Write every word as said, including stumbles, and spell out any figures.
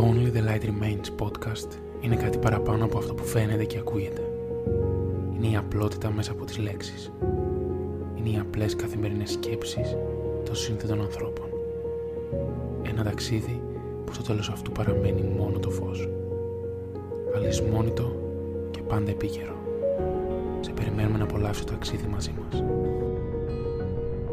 Το Only The Light Remains podcast είναι κάτι παραπάνω από αυτό που φαίνεται και ακούγεται. Είναι η απλότητα μέσα από τις λέξεις. Είναι οι απλές καθημερινές σκέψεις των σύνθετων ανθρώπων. Ένα ταξίδι που στο τέλος αυτού παραμένει μόνο το φως. Αλυσμόνητο και πάντα επίκαιρο. Σε περιμένουμε να απολαύσει το ταξίδι μαζί μας.